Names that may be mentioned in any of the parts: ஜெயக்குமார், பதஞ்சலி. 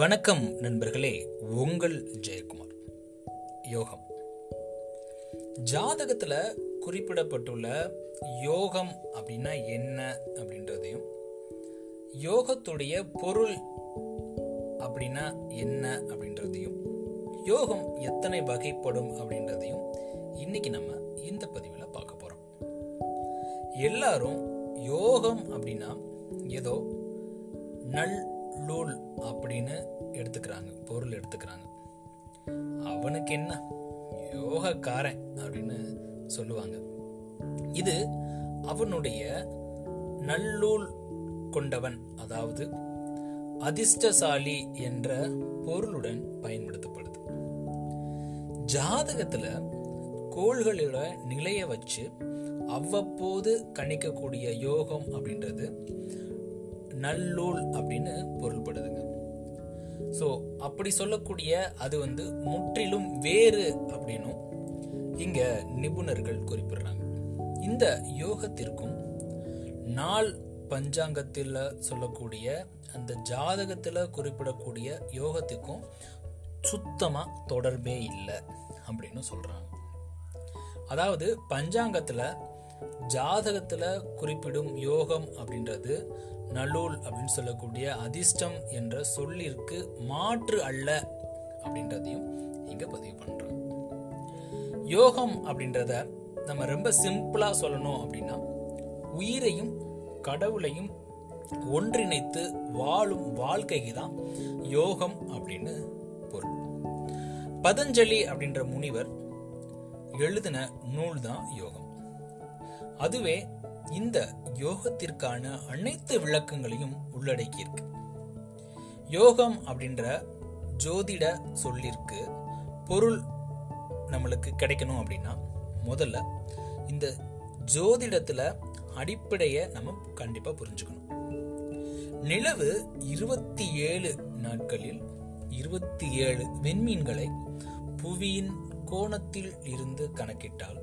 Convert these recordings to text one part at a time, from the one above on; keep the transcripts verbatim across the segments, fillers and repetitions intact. வணக்கம் நண்பர்களே, உங்கள் ஜெயக்குமார். யோகம் ஜாதகத்தில் குறிப்பிடப்பட்டுள்ள யோகம் அப்படின்னா என்ன அப்படின்றதையும், யோகத்துடைய பொருள் அப்படின்னா என்ன அப்படின்றதையும், யோகம் எத்தனை வகைப்படும் அப்படின்றதையும் இன்னைக்கு நம்ம இந்த பதிவில் பார்க்க போறோம். எல்லாரும் யோகம் அப்படின்னா ஏதோ நல் லூல் அப்படின்னு எடுத்துக்கிறாங்க, பொருள் எடுத்துக்கிறாங்க. அவனுக்கு என்ன யோகக்காரன் அப்படின்னு சொல்லுவாங்க. இது அவனுடைய நல்லூல் கொண்டவன், அதாவது அதிர்ஷ்டசாலி என்ற பொருளுடன் பயன்படுத்தப்படுது. ஜாதகத்துல கோள்களோட நிலையை வச்சு அவ்வப்போது கணிக்கக்கூடிய யோகம் அப்படின்றது நல்லூல் அப்படின்னு பொருள்படுதுங்க. ஸோ அப்படி சொல்லக்கூடிய அது வந்து முற்றிலும் வேறு அப்படின்னு இங்க நிபுணர்கள் குறிப்பிடுறாங்க. இந்த யோகத்திற்கும் நாள் பஞ்சாங்கத்தில் சொல்லக்கூடிய அந்த ஜாதகத்தில் குறிப்பிடக்கூடிய யோகத்துக்கும் சுத்தமா தொடர்பே இல்லை அப்படின்னு சொல்றாங்க. அதாவது பஞ்சாங்கத்தில் ஜாதகத்தில் குறிப்பிடும் யோகம் அப்படின்றது நல்லூல் அப்படின்னு சொல்லக்கூடிய அதிர்ஷ்டம் என்ற சொல்லிற்கு மாற்று அல்ல அப்படின்றதையும் இங்க பதிவு பண்றோம். யோகம் அப்படின்றத நம்ம ரொம்ப சிம்பிளா சொல்லணும் அப்படின்னா, உயிரையும் கடவுளையும் ஒன்றிணைத்து வாழும் வாழ்க்கைக்கு தான் யோகம் அப்படின்னு பொருள். பதஞ்சலி அப்படின்ற முனிவர் எழுதின நூல் தான் யோகம். அதுவே இந்த யோகத்திற்கான அனைத்து விளக்கங்களையும் உள்ளடக்கி இருக்கு. யோகம் அப்படின்ற ஜோதிட சொல்லிற்கு பொருள் நம்மளுக்கு கிடைக்கணும் அப்படின்னா, முதல்ல இந்த ஜோதிடத்துல அடிப்படையை நம்ம கண்டிப்பா புரிஞ்சுக்கணும். நிலவு இருபத்தி ஏழு நாட்களில் இருபத்தி ஏழு விண்மீன்களை புவியின் கோணத்தில் இருந்து கணக்கிட்டால்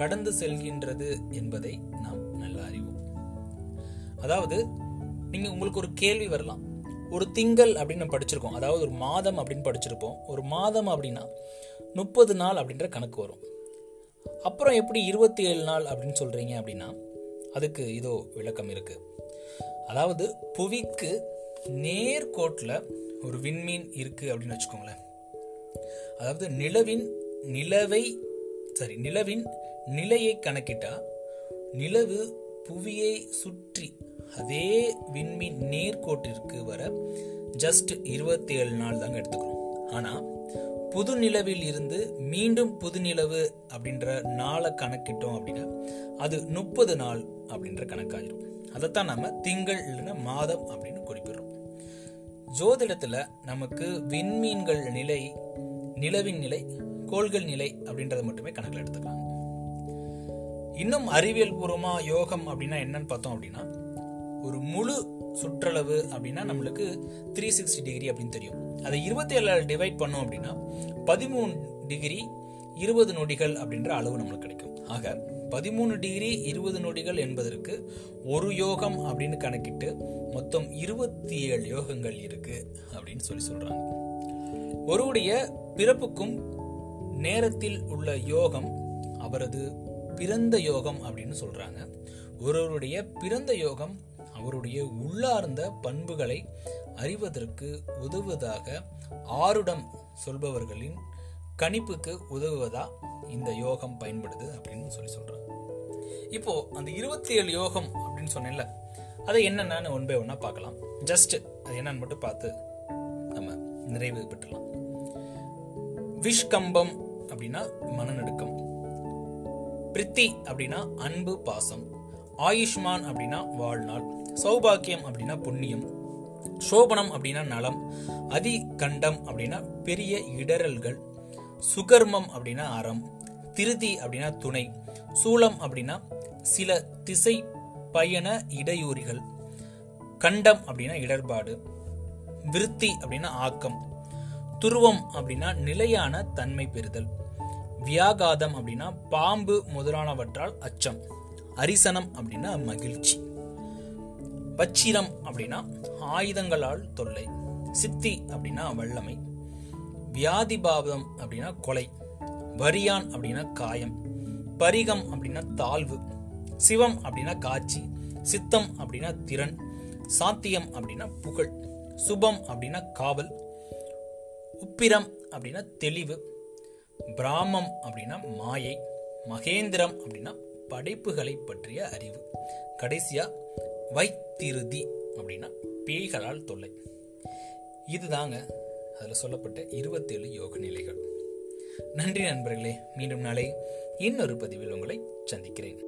கடந்து செல்கின்றது என்பதை நாம் நல்லா அறிவோம். அதாவது நீங்க உங்களுக்கு ஒரு கேள்வி வரலாம். ஒரு திங்கள் அப்படின்னு படிச்சிருக்கோம், அதாவது ஒரு மாதம் அப்படின்னு படிச்சிருப்போம். ஒரு மாதம் அப்படின்னா முப்பது நாள் அப்படின்ற கணக்கு வரும். அப்புறம் எப்படி இருபத்தி ஏழு நாள் அப்படின்னு சொல்றீங்க அப்படின்னா, அதுக்கு இதோ விளக்கம் இருக்கு. அதாவது புவிக்கு நேர்கோட்டில் ஒரு விண்மீன் இருக்கு அப்படின்னு வச்சுக்கோங்களேன். அதாவது நிலவின் நிலவை சரி நிலவின் நிலையை கணக்கிட்டா, நிலவு புவியை சுற்றி அதே விண்மீன் நேர்கோட்டிற்கு வர ஜஸ்ட் இருபத்தி ஏழு நாள் தாங்க எடுத்துக்கிறோம். ஆனா புது நிலவில் இருந்து மீண்டும் புது நிலவு அப்படின்ற நாளை கணக்கிட்டோம் அப்படின்னா அது முப்பது நாள் அப்படின்ற கணக்காயிரும். அதைத்தான் நம்ம திங்கள் இல்லைன்னா மாதம் அப்படின்னு குறிப்பிடுறோம். ஜோதிடத்துல நமக்கு விண்மீன்கள் நிலை, நிலவின் நிலை, கோள்கள் நிலை அப்படின்றத மட்டுமே கணக்கில் எடுத்துக்கலாம். இன்னும் அறிவியல் பூர்வமா யோகம் அப்படின்னா என்னன்னு பார்த்தோம் அப்படின்னா, ஒரு முழு சுற்றளவு அப்படின்னா நம்மளுக்கு த்ரீ சிக்ஸ்டி டிகிரி அப்படின்னு தெரியும். அதை இருபத்தி ஏழால் டிவைட் பண்ணோம் அப்படின்னா பதிமூணு டிகிரி இருபது நொடிகள் அப்படின்ற அளவு நம்மளுக்கு கிடைக்கும். ஆக பதிமூணு டிகிரி இருபது நொடிகள் என்பதற்கு ஒரு யோகம் அப்படின்னு கணக்கிட்டு மொத்தம் இருபத்தி ஏழு யோகங்கள் இருக்கு அப்படின்னு சொல்லி சொல்றாங்க. ஒருவருடைய பிறப்புக்கும் நேரத்தில் உள்ள யோகம் அவரது பிறந்த யோகம் அப்படின்னு சொல்றாங்க. ஒருவருடைய பிறந்த யோகம் அவருடைய உள்ளார்ந்த பண்புகளை அறிவதற்கு உதவுவதாக ஆருடம் சொல்பவர்களின் கணிப்புக்கு உதவுவதா இந்த யோகம் பயன்படுது அப்படின்னு சொல்லி சொல்றாங்க. இப்போ அந்த இருபத்தி ஏழு யோகம் அப்படின்னு சொன்னேன்ல, அதை என்னென்னு ஒன் பை ஒன்னா பார்க்கலாம். ஜஸ்ட் அது என்னன்னு மட்டும் பார்த்து நம்ம நிறைவு பெற்றலாம். விஷ்கம்பம் அப்படின்னா மனநடுக்கம், பிரித்தி அப்படின்னா அன்பு பாசம், ஆயுஷ்மான் அப்படின்னா வாழ்நாள், சௌபாக்கியம் அப்படின்னா புண்ணியம், சோபனம் அப்படின்னா நலம், அதிகண்டம் அப்படின்னா பெரிய இடரல்கள், சுகர்மம் அப்படின்னா அறம், திருதி அப்படின்னா துணை, சூலம் அப்படின்னா சில திசை பயண இடையூறிகள், கண்டம் அப்படின்னா இடர்பாடு, விருத்தி அப்படின்னா ஆக்கம், துருவம் அப்படின்னா நிலையான தன்மை பெறுதல், வியாகாதம் அப்படின்னா பாம்பு முதலானவற்றால் அச்சம், அரிசனம் அப்படின்னா மகிழ்ச்சி, வச்சிரம் அப்படின்னா ஆயுதங்களால் தொல்லை, சித்தி அப்படின்னா வல்லமை, வியாதிபாதம் அப்படின்னா கொலை, வரியான் அப்படின்னா காயம், பரிகம் அப்படின்னா தாழ்வு, சிவம் அப்படின்னா காட்சி, சித்தம் அப்படின்னா திறன், சாத்தியம் அப்படின்னா புகழ், சுபம் அப்படின்னா காவல், உப்பிரம் அப்படின்னா தெளிவு, பிராமம் அப்படின்னா மாயை, மகேந்திரம் அப்படின்னா படைப்புகளை பற்றிய அறிவு, கடைசியா வைத்திருதி அப்படின்னா பேய்களால் தொல்லை. இதுதாங்க அதில் சொல்லப்பட்ட இருபத்தேழு யோக நிலைகள். நன்றி நண்பர்களே, மீண்டும் நாளை இன்னொரு பதிவில் உங்களை சந்திக்கிறேன்.